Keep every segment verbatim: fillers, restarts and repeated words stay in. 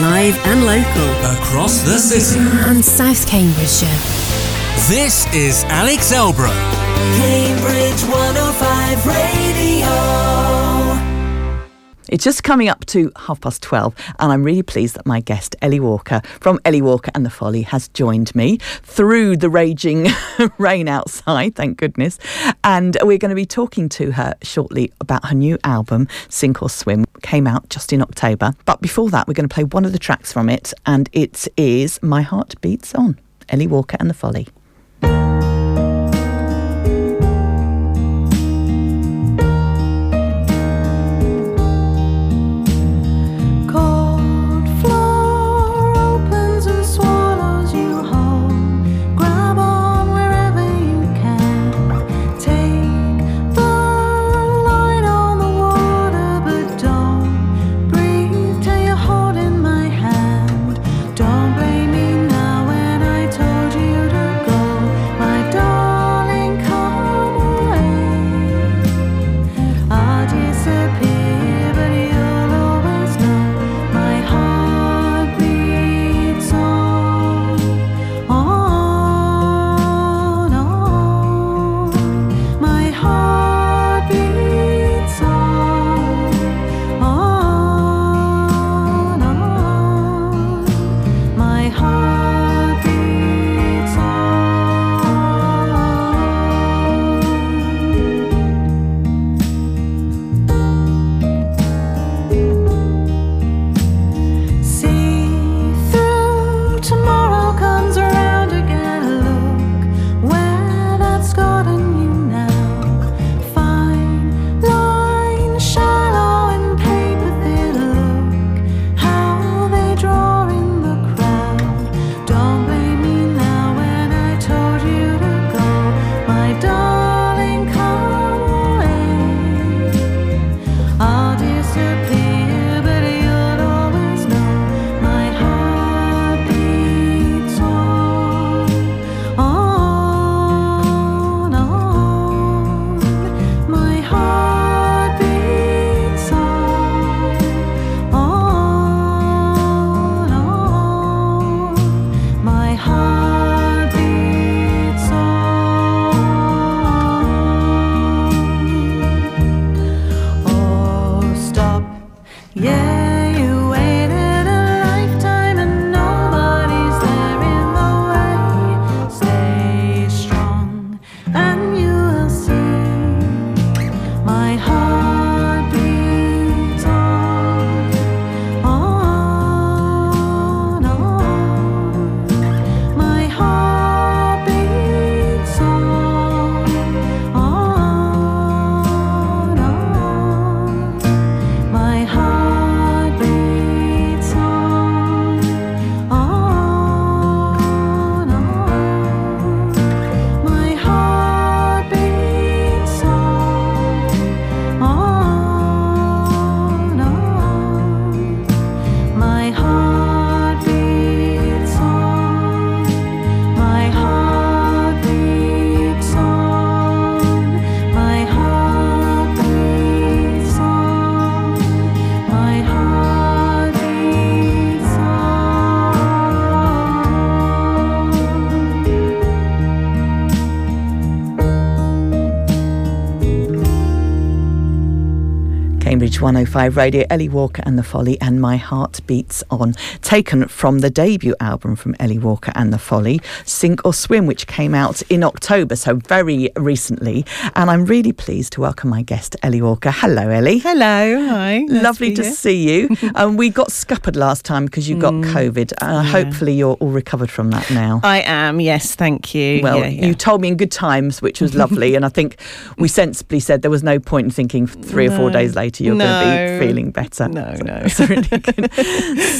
live and local, across the city and South Cambridgeshire. This is Alex Elbro. Cambridge one oh five Radio. It's just coming up to half past twelve, and I'm really pleased that my guest, Ellie Walker, from Ellie Walker and the Folly, has joined me through the raging rain outside, thank goodness. And we're going to be talking to her shortly about her new album, Sink or Swim, came out just in October. But before that, we're going to play one of the tracks from it, and it is My Heart Beats On, Ellie Walker and the Folly. one oh five Radio, Ellie Walker and the Folly, and My Heart Beats On, taken from the debut album from Ellie Walker and the Folly, Sink or Swim, which came out in October, so very recently. And I'm really pleased to welcome my guest, Ellie Walker. Hello, Ellie. Hello, hi. Nice Lovely to, to see you. um, we got scuppered last time because you got mm, COVID. Uh, yeah. Hopefully you're all recovered from that now. I am, yes, thank you. Well, yeah, yeah. You told me in good times, which was lovely, and I think we sensibly said there was no point in thinking three no. or four days later you're no. going to be feeling better. No, so, no. So, really good.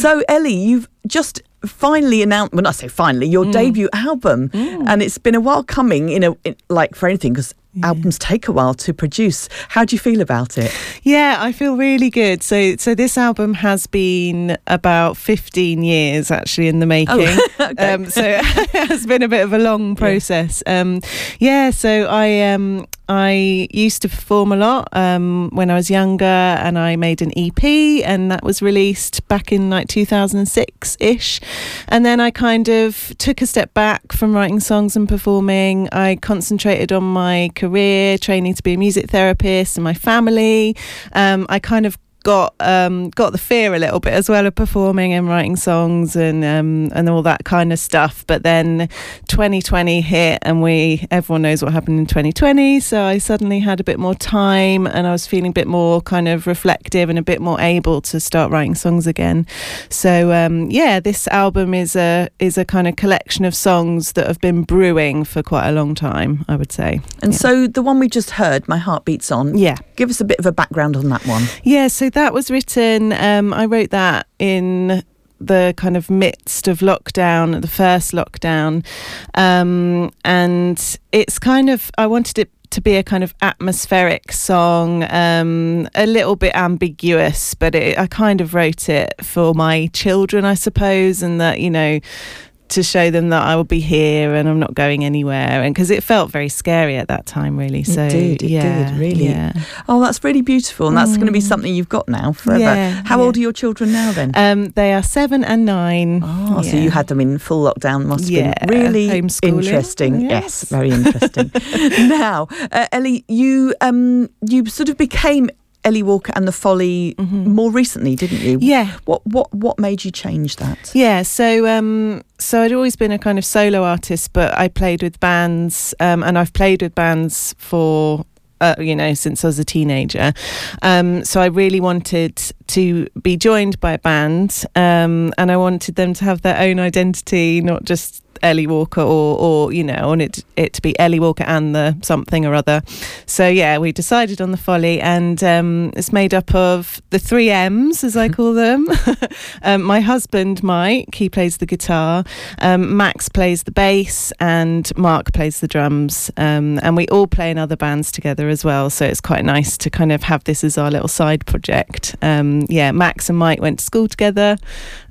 So, Ellie, you've just finally announced, well, not say finally, your mm. debut album. Mm. And it's been a while coming, you know, in, like for anything, because yeah. albums take a while to produce. How do you feel about it? Yeah, I feel really good. So so this album has been about fifteen years actually in the making. Oh, okay. um, so it has been a bit of a long process. Yeah, um, yeah so I... Um, I used to perform a lot um, when I was younger, and I made an E P, and that was released back in like two thousand six-ish. And then I kind of took a step back from writing songs and performing. I concentrated on my career, training to be a music therapist, and my family. Um, I kind of got um got the fear a little bit as well of performing and writing songs and um and all that kind of stuff. But then twenty twenty hit, and we everyone knows what happened in twenty twenty, so I suddenly had a bit more time, and I was feeling a bit more kind of reflective and a bit more able to start writing songs again. So um yeah this album is a is a kind of collection of songs that have been brewing for quite a long time, I would say. And yeah. So the one we just heard, My Heart Beats On, yeah give us a bit of a background on that one. yeah so That was written, um, I wrote that in the kind of midst of lockdown, the first lockdown. Um, and it's kind of, I wanted it to be a kind of atmospheric song, um, a little bit ambiguous, but it, I kind of wrote it for my children, I suppose, and that, you know, to show them that I will be here and I'm not going anywhere, and because it felt very scary at that time, really. So it did, it yeah, did really. Yeah. Oh, that's really beautiful, and that's mm. going to be something you've got now forever. Yeah, How yeah. old are your children now then? Um, they are seven and nine. Oh, yeah. So you had them in full lockdown. Must have yeah. been really interesting. Yes. yes, very interesting. Now, uh, Ellie, you um, you sort of became Ellie Walker and the Folly mm-hmm. more recently, didn't you? Yeah. What what what made you change that? Yeah. So um, so I'd always been a kind of solo artist, but I played with bands, um, and I've played with bands for uh, you know since I was a teenager. Um, so I really wanted to be joined by a band, um, and I wanted them to have their own identity, not just Ellie Walker, or, or you know, on it it to be Ellie Walker and the something or other. So yeah, we decided on the Folly, and um, it's made up of the three M's, as I call them. um, my husband Mike, he plays the guitar, um, Max plays the bass, and Mark plays the drums. Um, and we all play in other bands together as well, so it's quite nice to kind of have this as our little side project. Um, yeah, Max and Mike went to school together.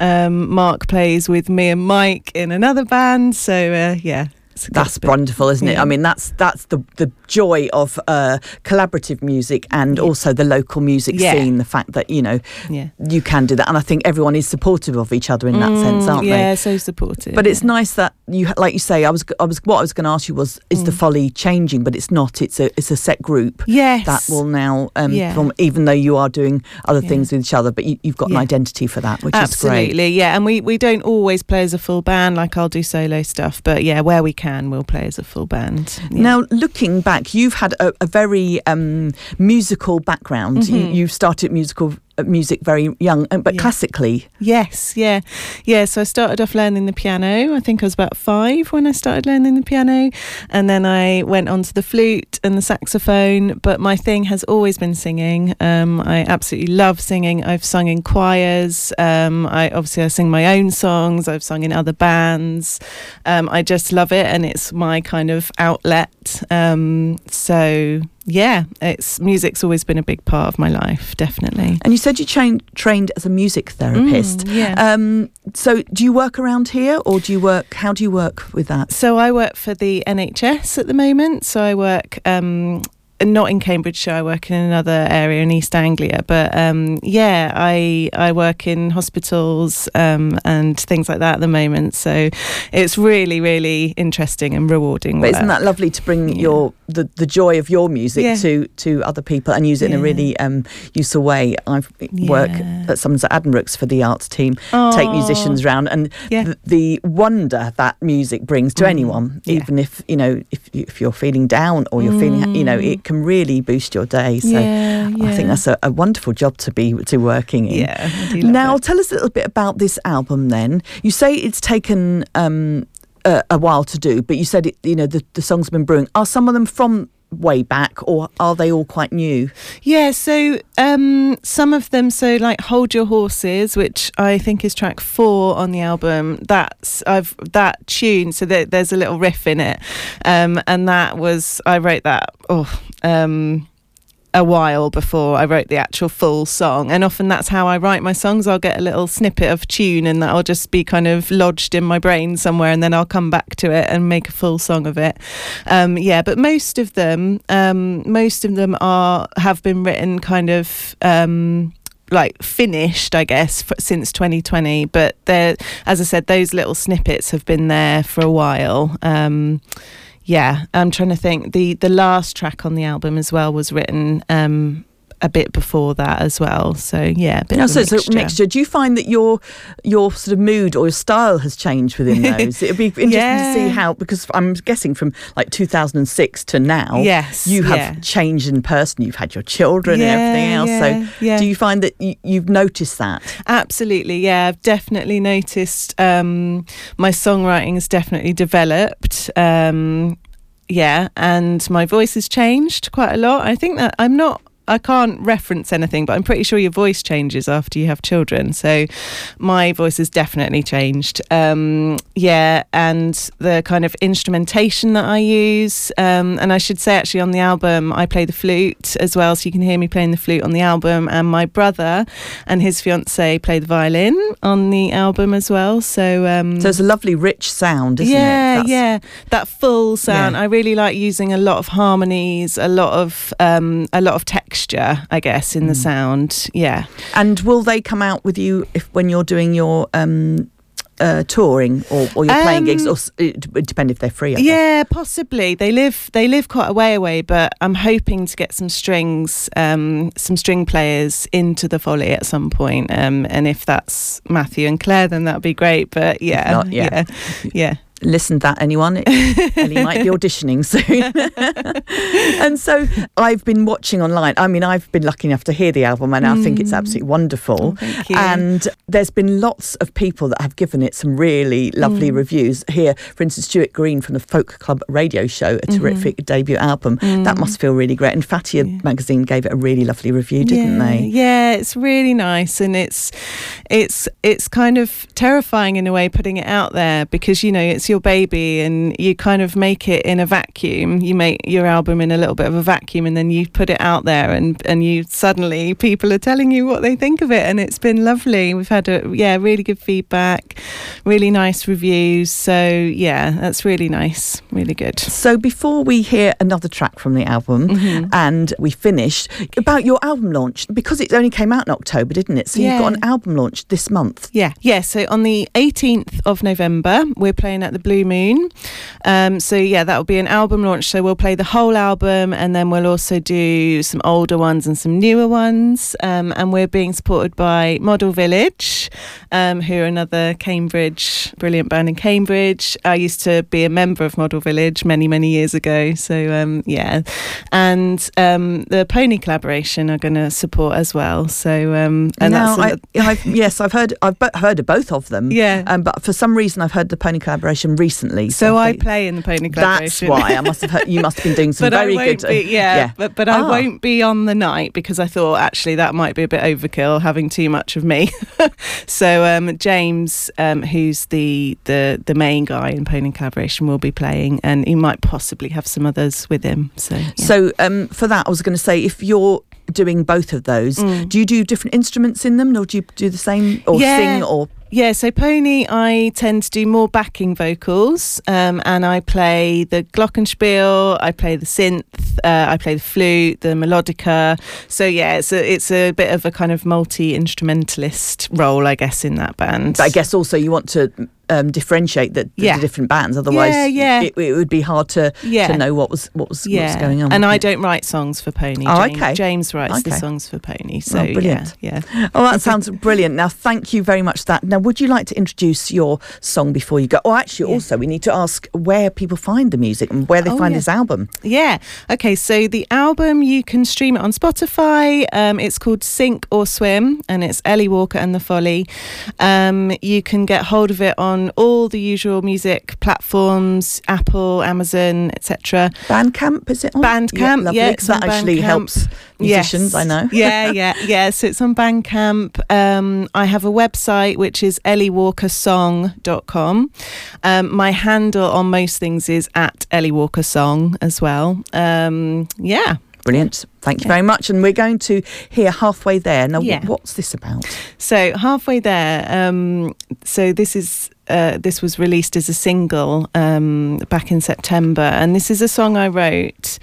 Um, Mark plays with me and Mike in another band. So uh, yeah, that's bit. wonderful, isn't it? Yeah. I mean, that's that's the the joy of uh, collaborative music, and yeah. also the local music yeah. scene. The fact that you know yeah. you can do that, and I think everyone is supportive of each other in that mm, sense, aren't yeah, they? Yeah, so supportive. But yeah. it's nice that you, like you say, I was I was what I was going to ask you was, is mm. the Folly changing? But it's not. It's a it's a set group. Yes, that will now um, yeah. from, even though you are doing other yeah. things with each other, but you, you've got yeah. an identity for that, which Absolutely, is great. Absolutely, yeah. And we we don't always play as a full band. Like I'll do solo stuff, but yeah, where we can. And we'll play as a full band. Yeah. Now, looking back, you've had a, a very um, musical background. Mm-hmm. You, you've started musical music very young, but yeah. classically. Yes, yeah. Yeah, so I started off learning the piano. I think I was about five when I started learning the piano. And then I went on to the flute and the saxophone. But my thing has always been singing. Um, I absolutely love singing. I've sung in choirs. Um, I obviously I sing my own songs. I've sung in other bands. Um, I just love it, and it's my kind of outlet. Um, so... Yeah, it's music's always been a big part of my life, definitely. And you said you trained trained as a music therapist. Mm, yeah. Um, so do you work around here, or do you work? How do you work with that? So I work for the N H S at the moment. So I work. Um, Not in Cambridgeshire, I work in another area in East Anglia. But um, yeah, I I work in hospitals um, and things like that at the moment. So it's really, really interesting and rewarding. But work. Isn't that lovely to bring yeah. your the, the joy of your music yeah. to, to other people and use it yeah. in a really um, useful way? I yeah. work at sometimes at Addenbrooke's for the arts team, Aww. take musicians round, and yeah. th- the wonder that music brings to mm. anyone, yeah. even if you know if if you're feeling down or you're mm. feeling you know it. Can really boost your day. So yeah, yeah. I think that's a, a wonderful job to be to working in. Yeah, I do love now, it. Tell us a little bit about this album. Then you say it's taken um, a, a while to do, but you said it, you know the, the songs have been brewing. Are some of them from way back, or are they all quite new? Yeah, so um, some of them, so like Hold Your Horses, which I think is track four on the album, that's I've that tune, so there, there's a little riff in it, um, and that was, I wrote that, oh, um, a while before I wrote the actual full song. And often that's how I write my songs. I'll get a little snippet of tune and that'll just be kind of lodged in my brain somewhere, and then I'll come back to it and make a full song of it. Um, yeah, but most of them, um, most of them are have been written kind of... Um, like finished, I guess, for, since twenty twenty, but there, as I said, those little snippets have been there for a while. Um, yeah, I'm trying to think. The the last track on the album as well was written um, a bit before that as well. So yeah, a bit. Now, of so a mixture. It's a mixture. Do you find that your your sort of mood or your style has changed within those? It'd be interesting yeah. to see how, because I'm guessing from like two thousand six to now, yes, you have yeah. changed in person. You've had your children yeah, and everything else. Yeah, so yeah. do you find that y- you've noticed that? Absolutely, yeah. I've definitely noticed um, my songwriting has definitely developed. Um, yeah, and my voice has changed quite a lot. I think that I'm not... I can't reference anything, but I'm pretty sure your voice changes after you have children. So my voice has definitely changed. Um, yeah, and the kind of instrumentation that I use. Um, and I should say, actually, on the album, I play the flute as well. So you can hear me playing the flute on the album. And my brother and his fiancée play the violin on the album as well. So um, so it's a lovely, rich sound, isn't yeah, it? That's, yeah, that full sound. Yeah. I really like using a lot of harmonies, a lot of um, a lot of texture. I guess in the sound, yeah. And will they come out with you if when you're doing your um, uh, touring or, or you're um, playing gigs? Or it would depend if they're free. I yeah, guess. Possibly. They live they live quite a way away, but I'm hoping to get some strings, um, some string players into the Folly at some point. Um, and if that's Matthew and Claire, then that'd be great. But yeah, not, yeah, yeah. yeah. Listen to that, anyone, Ellie might be auditioning soon. And so I've been watching online. I mean, I've been lucky enough to hear the album and mm. I think it's absolutely wonderful. Oh, and there's been lots of people that have given it some really lovely mm. reviews. Here, for instance, Stuart Green from the Folk Club radio show, a terrific mm-hmm. debut album. Mm. That must feel really great. And Fatia yeah. magazine gave it a really lovely review, didn't yeah. they? Yeah, it's really nice. And it's, it's, it's kind of terrifying in a way, putting it out there, because, you know, it's your baby and you kind of make it in a vacuum. You make your album in a little bit of a vacuum and then you put it out there and and you suddenly people are telling you what they think of it, and it's been lovely. We've had a yeah really good feedback, really nice reviews, so yeah, that's really nice, really good. So before we hear another track from the album mm-hmm. and we finished, about your album launch, because it only came out in October, didn't it? So yeah. you've got an album launch this month. Yeah, yeah, so on the eighteenth of November we're playing at the Blue Moon. Um, so yeah, that'll be an album launch. So we'll play the whole album and then we'll also do some older ones and some newer ones. Um, and we're being supported by Model Village, um, who are another Cambridge, brilliant band in Cambridge. I used to be a member of Model Village many, many years ago. So um, yeah. And um, the Pony Collaboration are going to support as well. So um, and now that's a, I, I've, yes, I've heard I've b- heard of both of them. Yeah. Um, but for some reason, I've heard the Pony Collaboration recently, so, so I play in the Pony Collaboration. That's why I must have heard, you must have been doing some but very I won't good be, yeah, yeah but but ah. I won't be on the night because I thought actually that might be a bit overkill having too much of me. So um, James um, who's the, the the main guy in Pony Collaboration will be playing, and he might possibly have some others with him. So yeah. so um, for that I was going to say, if you're doing both of those mm. do you do different instruments in them, or do you do the same or yeah. sing or Yeah, so Pony, I tend to do more backing vocals, um, and I play the glockenspiel, I play the synth, uh, I play the flute, the melodica. So yeah, it's a, it's a bit of a kind of multi-instrumentalist role, I guess, in that band. But I guess also you want to um, differentiate the, the yeah. different bands, otherwise yeah, yeah. It, it would be hard to, yeah. to know what was what was, yeah. what was going on. And I it. don't write songs for Pony. Oh, James, okay. James writes okay. the songs for Pony. So oh, brilliant. Yeah, yeah. Oh, that sounds brilliant. Now, thank you very much for that. Now, would you like to introduce your song before you go? Oh, actually, yeah. also, we need to ask where people find the music and where they oh, find yeah. this album. Yeah. Okay, so the album, you can stream it on Spotify. Um, it's called Sink or Swim, and it's Ellie Walker and the Folly. Um, you can get hold of it on all the usual music platforms, Apple, Amazon, et cetera. Bandcamp, is it on? Bandcamp, yeah. yeah, because that actually Bandcamp. helps musicians, yes. I know. yeah, yeah, yeah. So it's on Bandcamp. Um, I have a website, which is is ellie walker song dot com. Um, my handle on most things is at elliewalkersong as well. Um, yeah. Brilliant. Thank you yeah. very much. And we're going to hear Halfway There. Now, yeah. what's this about? So, Halfway There, um, so this is... Uh, this was released as a single um, back in September, and this is a song I wrote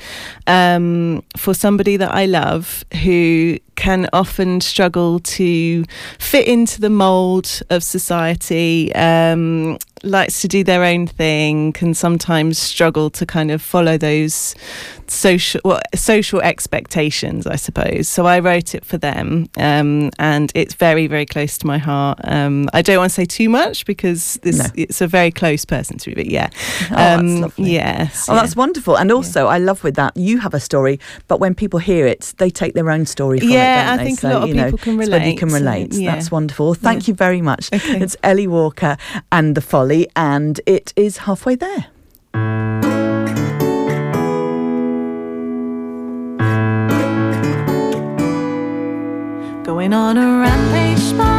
um, for somebody that I love, who can often struggle to fit into the mould of society, um, likes to do their own thing, can sometimes struggle to kind of follow those social well, social expectations, I suppose. So I wrote it for them, um, and it's very, very close to my heart. Um, I don't want to say too much because this, no. it's a very close person to me, but yeah. Oh, um, that's lovely. Yes. Oh, yeah. That's wonderful. And also, yeah. I love with that, you have a story, but when people hear it, they take their own story from yeah. Yeah, I think so, a lot of people know, can relate. You can relate. Yeah. That's wonderful. Thank yeah. you very much. Okay. It's Ellie Walker and the Folly, and it is Halfway There. Going on a rampage.